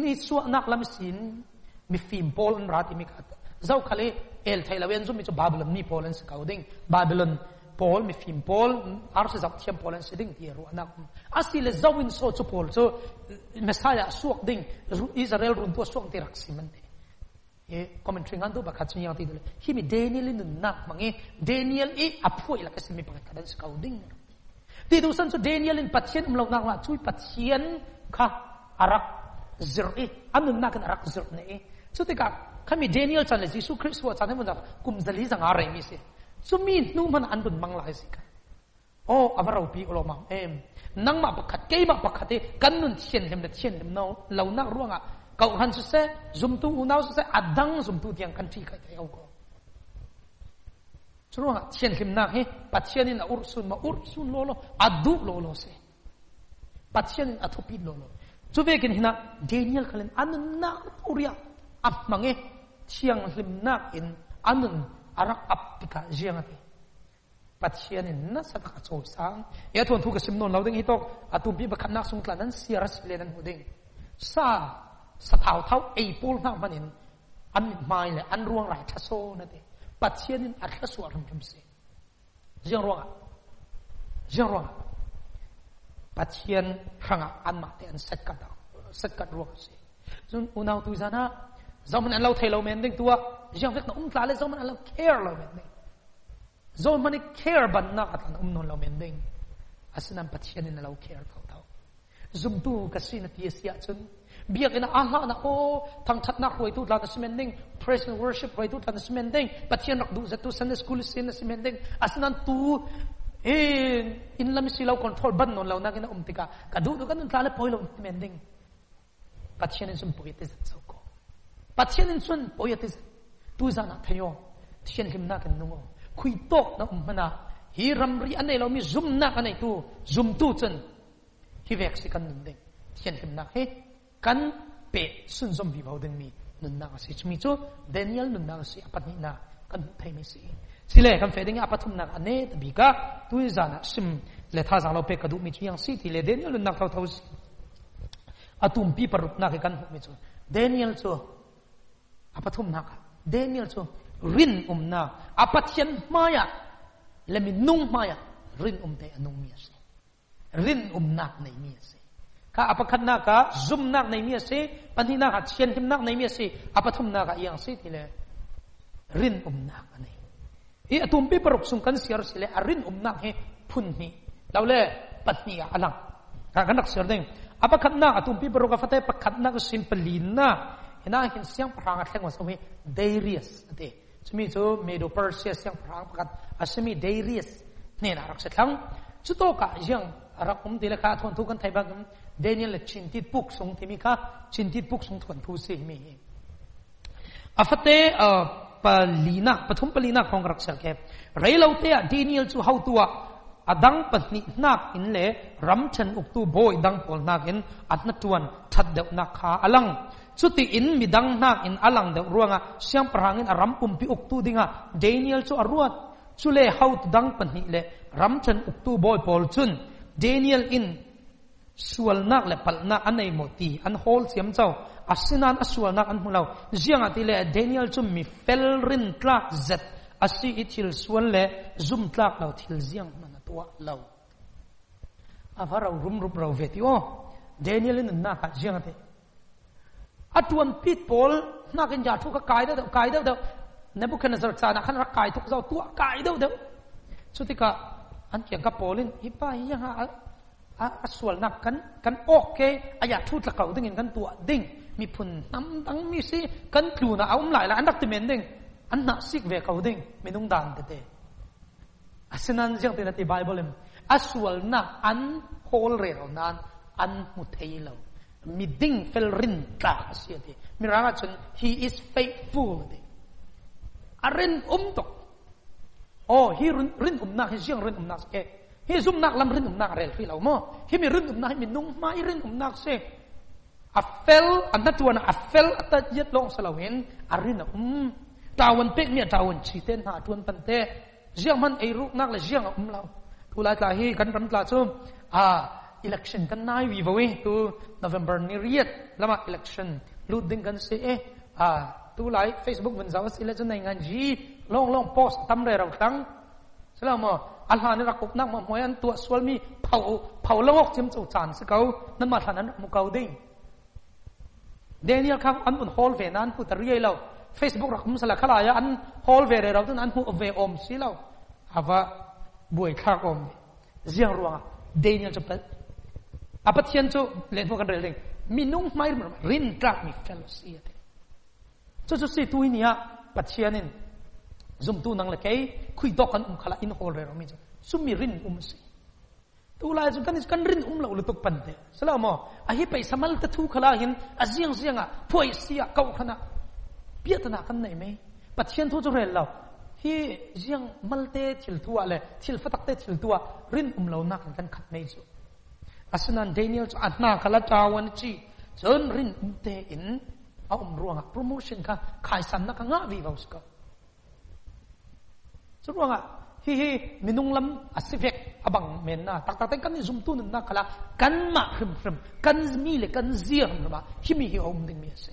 ni suak nak lam sin mi fim pol an rat mi khat zau khale el thailawen zum mi chu Babylon ni pol an scouding Babylon pol mi fim pol ar se zap thiam pol an siding ti ru anak asile zawin so chu pol so Messiah suak ding Israel run to suang ti raksiman e commentary ngan do bakhat chu yang ti dole hi mi Daniel in nak mangi Daniel e apoi la kasimi pakhat kan scouding ti du san so Daniel in patchen um lo nak la chui patchen kha arak zir'i anun nak arak zir'ne e so ti ka khami Daniel chan le Jesus Christ wa chan mun da kum zali zanga re mi se so mi nu man an bun mang la se ka o avaro pi lo mang em nang ma pakhat ke ma pakhat e kan nun chen lem da chen lem no lo nak ruanga kau han su se zum tu unau su se adang zum tu tiang kan thi ka te au ko Surah Chen Kim Nak he pathianin a ursun ma ursun lolo adu lolo se pathianin athupid lolo chuvekin hina Daniel khalen anun na uria ap mange chiang hlim nak in anun arak ap tika jiang ati pathianin na sakha chaw sang ya thon thu ka simnon loding hitok atumbi bakhan nak sung tlan an serious lenan huding sa sathau thau ei pul nang manin an mai le an ruang rai thaso na te pathianin athlasua ram ram se jang ruanga jang ruanga pathian khanga anma te an sat ka sat ka ruang se jun unau tu jana zaman an lo thailo men ding tua jang vek na um tla le zaman an lo care lo men ding zaman an care ban na atlan um non lo men ding asinan pathianin lo care thau thau zum tu kasina ti sia chun biak ina aha na o thang that na khoi tu la the smending praise and worship right tu the smending pathian rak du zatu Sunday school sin the smending asnan tu in in lam silau control ban non law na kena umtika kadu du kan tla poi lo smending pathian in sun poetis soko pathian in sun poetis tu zana thayo thian him na kan nungo khui tok na umana hi ramri anei lo mi zum na anei tu zum tu chen hi vek sikan nunding thian him na he kan pe sun som vi bauden mi nun na si chmi chu Daniel nun na si apat ni na kan thai mi si sile kan feding apathum na ane ta bika tuizana sim le tha jang lo pe kadu mi chiang si ti le Daniel nun na thau thau atum pi parut na ke kan mi chu Daniel chu apathum na ka Daniel chu rin um na apathian maya le mi nung maya rin um te anung mi si rin um na nei mi si ka apakhat na ka zum nak nei mi se panhi na ka chen him nak nei mi se apathum na ka yang se tile rin um nak anei e atum pi paruk sung kan siar sile arin um nak he phun ni lawle patnia alang ka kanak siar ding apakhat na atum pi paruk ka fatai pakhat na ka simple na Hina hin siang prang at lengwa sumi Darius ate. Sumi so medo Persia siang prang pakat asumi Darius ne na rak setlang. Chuto ka jang rakum dile ka thon thukan thaibagam Daniel chintit puk song timika chintit puk song thon thu se mi. Afate palina pathum palina khong rak selke. Railo te Daniel chu how tua adang patni nak inle ramchan uktu boy dang pol nak in atna tuan that de nak kha alang chuti in midang nak in alang de ruanga siam prangin aram pumpi uktu dinga Daniel chu aruat chule haut dang patni le ramchan uktu boy pol chun Daniel in sual nak le palna anei moti an hol siam chau asinan asual nak an hulau jianga ti le Daniel chu mi felrin tlak zet asi ithil sual le zum tlak lau thil jiang tua lau avara rum rum rau veti o Daniel in na ka jang te atuan pit pol na kan ja thu ka kai da kai da Nebuchadnezzar chana khan ra kai thuk zau tua kai da da chutika an kyang ka polin hipa hi ha aswal nak kan kan okay aya thu tla kau ding kan tua ding mi phun nam dang mi si kan tlu na aum lai la an dak ti men ding an na sik ve kau ding menung dan te te asinan jang te nati Bible em aswal na an hol re ro nan an mutheilo miding fel rin ta asiate miranga chun he is faithful de arin umtok oh he rin umna he jang rin umna ke he zum nak lam rin umna rel fi lo mo he mi rin umna he mi nung mai rin umna se a fel anatuana a fel atat yet long salawin arin um tawon pek mi tawon chiten ha tuan pante Jiang man eru nak la jiang umlau tulai tla hi kan ram tla chu a election kan nai wi voe tu November ni riat lama election lu ding kan se e a tulai Facebook wen zawas election nai ngan ji long long post tam re rau tang selama alha ni rakuk nak ma moi an tu swal mi phau phau longok chim chu chan se kau nan ma thanan mu kau ding Daniel kham an un hol ve nan pu tari lau Facebook rakum sala khalaya an hol ve re rau tun an hu ve om si lau ava buai khak om jiang ruanga Daniel chapter apathian chu len ho kan rel ding minung mai rin trak mi fellowship chu chu si tu inia pathianin zum tu nang la kei khui dok kan um khala in hol re romi chu sumi rin um si tu lai chu kan is kan rin um lo lutuk pan te salama a hi pai samal ta thu khala hin a jiang jianga phoi sia kau khana piatna kan nei me pathian thu chu rel lau hi jiang malte thil thua le thil fatakte thil tua rin umlo nak kan khat nei chu asinan Daniel chu atna khala tawan chi chon rin umte in a umruanga promotion ka khaisan nak nga vi vaus ka churuanga hi hi minunglam asivek abang men na tak tak kan zum tu na khala kan ma khrim khrim kan mi le kan ziang ba himi hi om ding mi se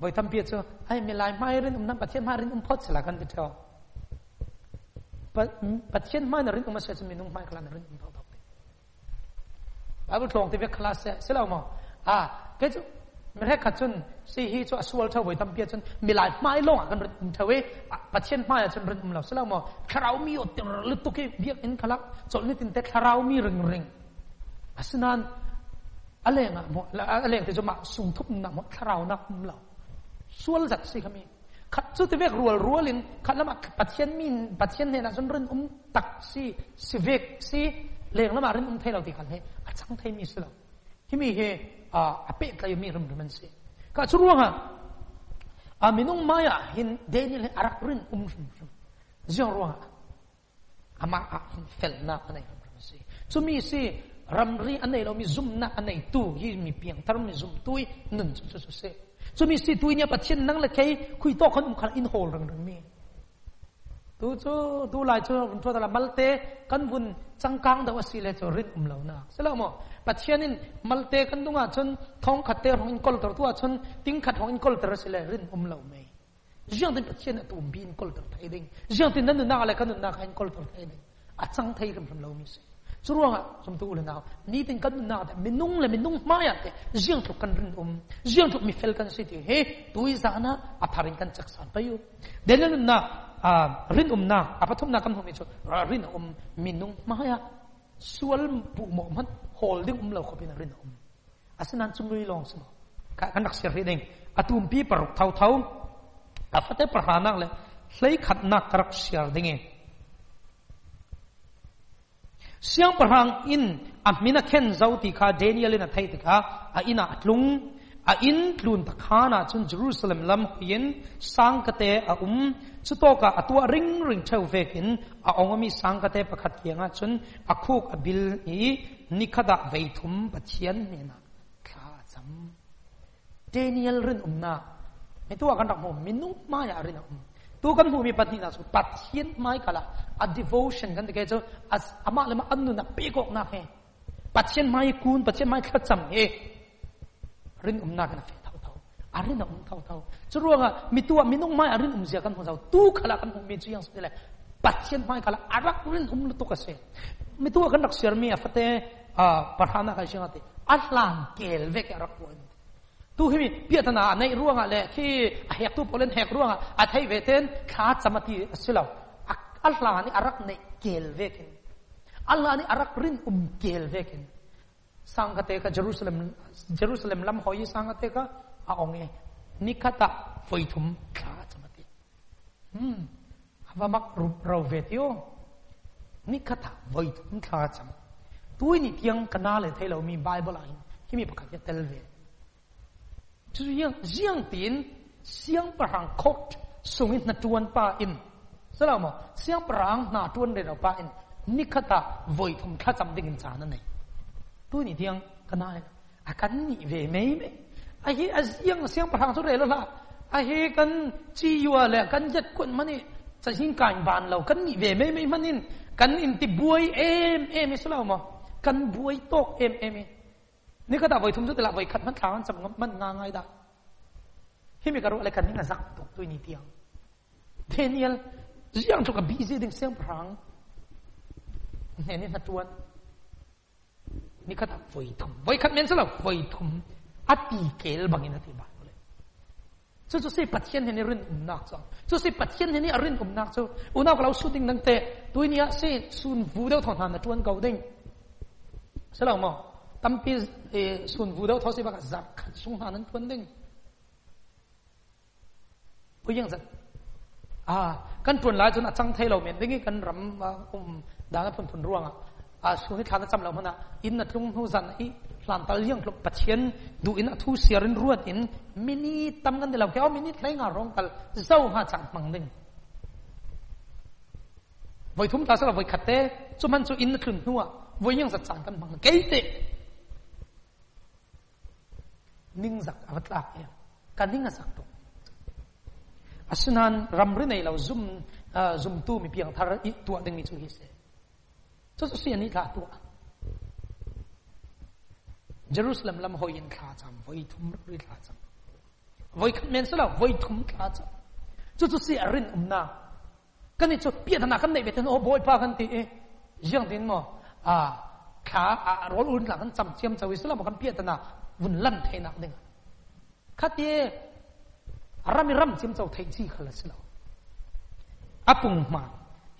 voi tham pia cho ai mi lai mai rin um nam pathian mai rin um phot sala kan bitho pathian mai rin um sa chmi nung mai klan rin um phot phot babu thong te ve class se la mo a ke chu mi re khachun si hi chu aswal tho voi tham pia chun mi lai mai long kan rin um thawe pathian mai chun rin um la se la mo kharau mi ot lu tu ke biak in khalak chol ni tin te kharau mi ring ring asnan aleng a mo aleng te chu ma sung thup na mo kharau na um la sual zat si kami khat chu te vek rual rualin khalama pathian min pathian ne na zon ren um tak si si vek si leng lama ren um thailo ti khal he achang thai mi selo himi he a ape kai mi rum rum se ka churuanga a minung maya hin Daniel arak rin um rum rum zong ruanga ama a felna anai rum se chu mi si ramri anai lo mi zumna anai tu hi mi piang tar mi zum tu nun chu chu se so mi si tuinya pathian nang la kei khui to kan um khan in hol rang rang mi tu chu tu lai chu un chu da malte kan bun changkang da wasile chu rit um launa selamo pathian in malte kan dunga chun thong khatte rong in kol tor tu chun ting khat rong in kol tor sile rin um lau me jiang den pathian atum bin kol tor thai ding jiang tin nan na la kan na khan kol tor thai ding achang thai ram ram lau mi se churuanga somtu le na ni tin kan na ta minung le minung maya te jiang thuk kan rin um jiang thuk mi fel kan si ti he tui zana atharin kan chaksan payu denen na a rin um na apathum na kan homi chu rin um minung maya sual pu mo man holding um lo khopin rin um Asinan sumui long so. Ka anak sirri ding. Atumpi peruk tau tau. Afate perhanak le. Lei khatnak karak sirri dingin. Siang perhang in. Amina ken zauti ka Daniel in a thai tika. A ina atlung. A in tlun takana chun Jerusalem lam huyen. Sangkate a um. Chutoka atua ring ring tau vekin. A ongami sangkate pakat kia nga chun. A kuk abil ni. Nikada veitum patian nena. Daniel rin umna. Itu akan tak mau minum maya rin um. Tu kan bumi pati nasu patient mai kala a devotion kan dekai jo as ama lama annu na pekok na he. Patient mai kun patient mai khatsam he. Rin umna kan fe tau tau. Arin na um tau tau. Churuanga mitua minum mai arin umzia kan hozau tu kala kan um meju yang sele. Patient mai kala arak rin um lutuk ase. Mitua kan rak sermi afate a parhana ka shingate. Atlan kelvek arak kun. Tu hemi piatana nei ruanga le khi hek tu polen hek ruanga athai veten kha chamati asilau allah ni arak nei kelveken allah ni arak rin um kelveken sangate ka jerusalem jerusalem lam hoi sangate ka aonge nikata foithum kha chamati hm hawamak rup rovetio nikata foithum kha cham tuini tiang kanale thelo mi bible a himi pakha telve Jiang jiang tin siang perang kot sungit na tuan pa in selama siang perang na tuan de pa in nikata voi thum kha cham ding cha na nei tu ni tiang kana akan ni ve mei me a hi aziang siang perang tu re la a hi kan chi yua le kan jat kun mani cha hing kan ban lo kan ni ve mei mei manin kan in ti buai em em selama kan buai tok em em Ni kata voi thum chu tela voi khat man thlawan cham man nga ngai da himi karu ale kan ninga zak tok tu ni tiang Daniel jiang chu ka busy ding sem prang ne ne hatuan ni kata voi thum voi khat men sala voi thum ati kel bangin ati ba ole chu chu se pathian ne rin um nak chang chu se pathian ne rin um nak chu una ka lo shooting nang te tu ni a se sun vu deu thon han na tuan kau ding sala mo Tampil sun vudau those baka zap khat sung hanan thun ding. Puyang zat. Ah, kan pun lai chun achang thei lo men ding kan ram um dang phun phun ruang a suni khana cham lo mana in na tlung hu zan hi hlan tal yang klop pathian du in a thu siarin ruat in mini tam kan de lo keo mini thlai nga rong kal zau ha chang mang ding. Voi thum ta sala voi khatte chuman chu in na thlun nuwa voi yang zat chang kan mang keite Ning zak avat lak ya, kan ning zak tu. Asunan ramri nei lo zum zumtu mi piang thar i tua ding ni chu hi se. Chu chu sian ni kha tua. Jerusalem lam hoin kha cham voi thum ri kha cham. Voi khat men sala voi thum kha cham. Chu chu si arin umna. Kan ni chu pia thana kan nei be ten o boi pa kan ti e. Jiang din mo a kha a rol un la kan cham chiam chawi sala mo kan pia thana Vun lan thay nak ding. Khati rami ram chim chau thay chi khala silo. Apung man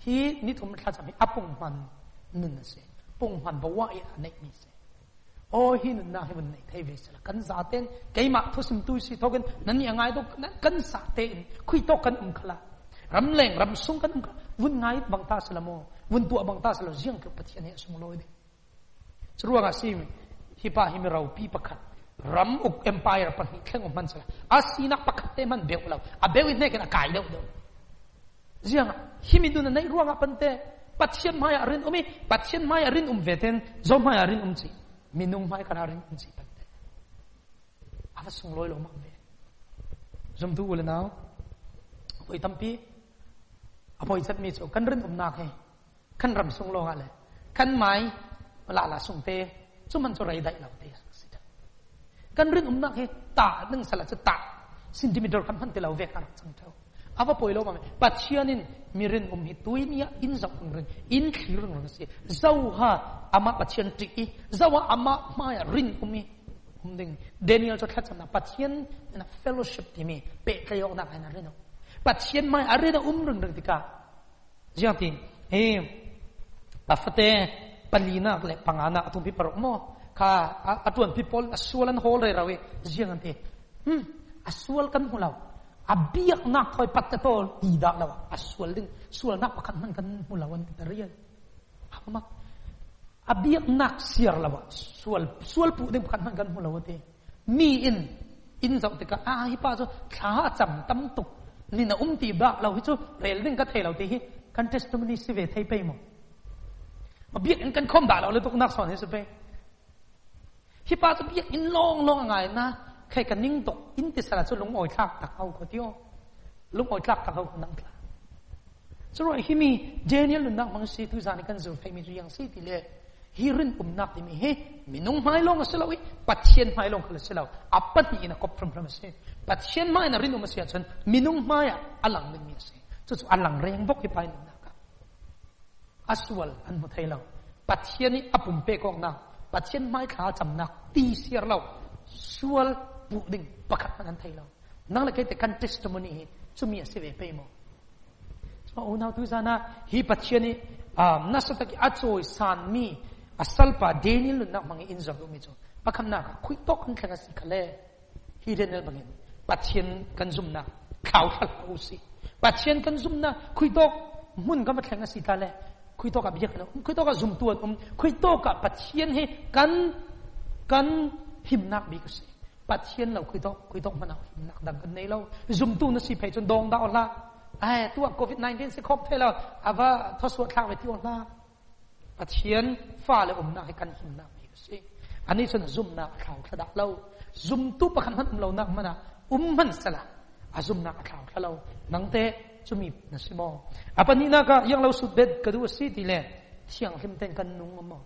hi ni thum kha cham apung man nun se. Pung man bawa ya nei ni se. O hi nun na hi vun nei thay ve sila kan za ten kei ma thu sim tu si thogen nan ni angai do kan sa te khui to kan um khala. Ram leng ram sung kan um khala. Vun ngai bang ta sila mo. Vun tu bang ta sila jiang ke pathian he sung loi de. Chruwa ga sim hi pa hi mi rau pi pakhat. Ram uk empire pa hitleng um mansala asina pakate man beulaw a bewi ne kan kai deu deu jiang himi dun nei ruanga pante pathian mai arin umi pathian mai arin um veten zom mai arin um chi minung mai kan arin um chi pante avasung loi lo ma ve zom du wala naw oi tampi apoi chat mi chu kan rin um nak he kan ram sung lo ngale kan mai la la sung te chu man chu rai dai lo te Kan rin um nak he ta nang sala cha ta centimeter kan han te lo ve kan chang tho ava poilo ma pathianin mirin um hi tuinia in zak rin in khirung rin se zau ha ama pathian ti i zawa ama ma rin umi um ding Daniel cho khat chana pathian na fellowship ti mi pe kayo na kan rin pathian mai arena um rin rin tika jiati e afate palina le pangana atumpi parok mo Ha, atuan people asualan hol rei rawe jiang ante. Hmm, asual kan hulau. Abiak nak koi patatol tidak lawa. Asual ding, sual nak pakat man kan hulawan teriyal. Amak. Abiak nak siar lawa. Sual sual pu ding pakat man kan hulawate. Mi in in zau tika ah hipa zo kha cham tam tuk ni na um ti ba law hi chu rel ding ka thailau te hi kan testimony si ve thai pe mo. Abiak in kan khom da law le tuk nak son hi se pe. He passed in long, long, and I take a ninto in this long or clap out you. Look or clap out on Uncle. So he me, Daniel, and not Monsi to Zanikans of famous young city. He rin um not me, hey, me no my long silo, but shen my long silo, a putty in a cop from promise. But shen mine a rinum session, me no my along with me. Just along rain book pine Naka. Aswell and Motelo, but sheni upumpe on now. But shen mai kha cham nak ti siar lo sual pu ding pakat man thai lo nang la kai te kan testimony chumi ase ve pe mo so una tu sana hi patcheni am nasataki achoi san mi asalpa Daniel na mangi injabu mi chu pakham na khui tok kan khanga si khale hi Daniel bangin patchen kan zum na khau khau si patchen kan zum na khui tok mun ga ma khanga si ta le Khuy to ka biak na, khuy to ka zoom tuan, khuy to ka patien he kan kan himnak bi kasi. Patien lau khuy to, khuy to mana himnak dang kan nei lau. Zoom tu na si pei chon dong da on la. Ai tu covid nineteen se khop the la, ava thoswa khang ve ti on la. Patien fa le um na he kan himnak bi kasi. Ani chon zoom na khau khada lau. Zoom tu pa kan han um lau nak mana um man sala. Azum na khau khalau nangte Sumi nasimo. Apa ni naga yang lau sudbed kedua city le siang himten kan nung mo.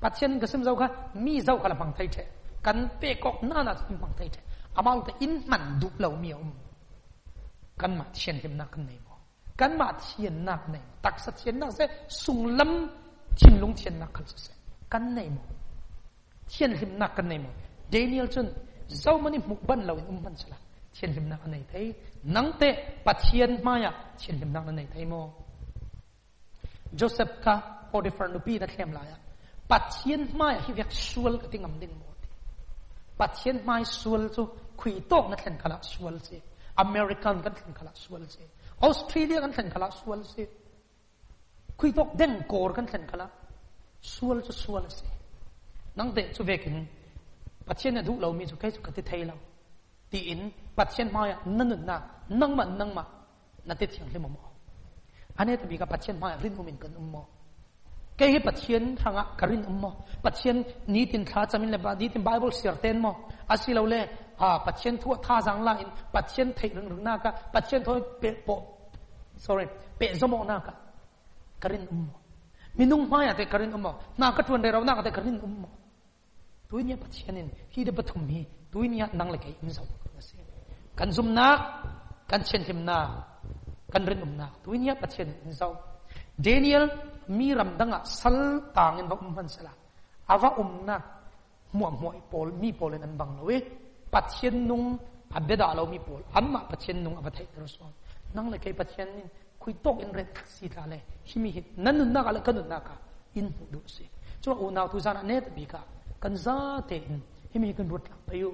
Patien kesem zau ka mi zau kala bang thai the kan pe kok na na sim bang thai the. Amau te in man du lau mi um. Kan mat sian him nak nei mo. Kan mat sian nak nei. Tak sat sian nak se sung lam chin lung sian nak kan se. Kan nei mo. Sian him nak kan nei mo. Daniel chun zau mani mukban lau um man sala. Sian him nak nei thei. Nang te patien maya chin him nang nei thai mo Joseph ka Potiphar nupi na khem la ya patien maya hi vek sual ka tingam ding mo patien mai sual chu khui tok na thlen khala sual se American kan thlen khala sual se Australia kan thlen khala sual se khui tok deng kor kan thlen khala sual chu sual se nang te chu vekin patien na du lo mi chu kai chu ka ti thei la ti in patchen maya nanun na nangma nangma natet yang lemo ane to bika patchen maya rin umin kan ummo ke hi patchen thanga karin ummo patchen ni tin kha chamin le ba di tin bible serten mo asi lo le a patchen thu tha jang la in patchen thei rung rung na ka patchen thoi pe po sorry pe zomo na ka karin ummo minung maya te karin ummo na ka thun re raw na ka te karin ummo tuinya patchenin hi de pathum hi tuinya nang le kai inzo kan zum na kan chen him na kan rin um na tuinya patchen inzo Daniel mi ram danga sal tangin ba umman sala awa umna muam moi pol mi pol an bang loe patchen nung abeda lo mi pol amma patchen nung abathai terso nang le kai patchen nin khui tok in ren si ta le himi hit nan na ka le kan na ka in du se chu unaw tu zan anet bi ka kan za te himi kan rut payu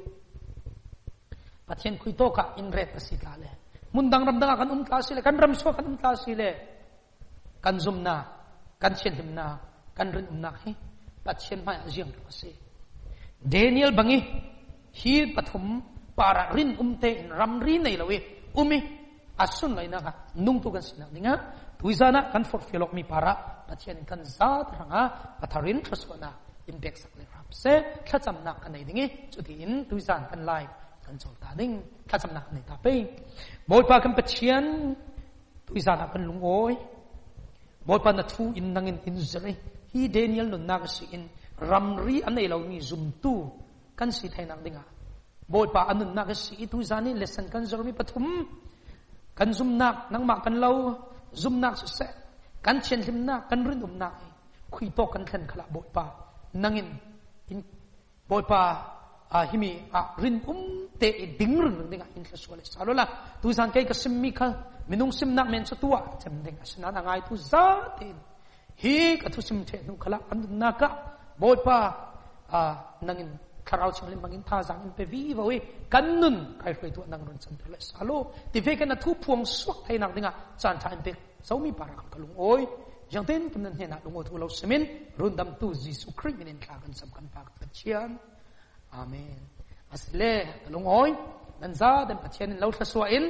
patchen khui to ka in ret asita le mundang ramdang kan um tla sile kan ramso kan um tla sile kan zumna kan chen himna kan rin umna he patchen mai ajiang se Daniel bangi hi pathum para rin umte in ramri nei lo we umi asun lai na ka nung tu kan sina ninga tuizana kan for felok mi para patchen kan zat ranga patharin thasona impact sakle rap se khacham nak anei dingi chutin tuizan kan lai kan chol ta ding khacham nak nei ta pe moi pa kan pathian tuizan kan lungoi moi pa na thu in nangin in zari hi Daniel nun nak si in ramri anei lo mi zumtu kan si thain nak dinga moi pa anun nak si tuizani lesson kan zor mi pathum kan zum nak nang ma kan lo zum nak se kan chen him nak kan rin um nak khui to kan khan khala boi pa nangin in boy pa himi rin um te ding rung ding in khaswal salola tu san kai kasmi kha minung sim nak men satua chem ding asna na ngai tu za te hi ka thu sim the nu khala an na ka boy pa nangin kharau chimlim mangin tha jangin pe viva we kannun kai fei tu nang ron chan thale salo ti ve kan thu phuang suak thai nak dinga chan tha ante somi parak kalung oi jangten punan hena lungo thu lo semin rundam tu jisu krim in kan sam kan pak chian amen asle kalung oi nan za den pathian lo thasua in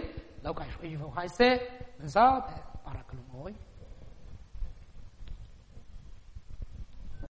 lo kai fei vo hai se nan za parak kalung oi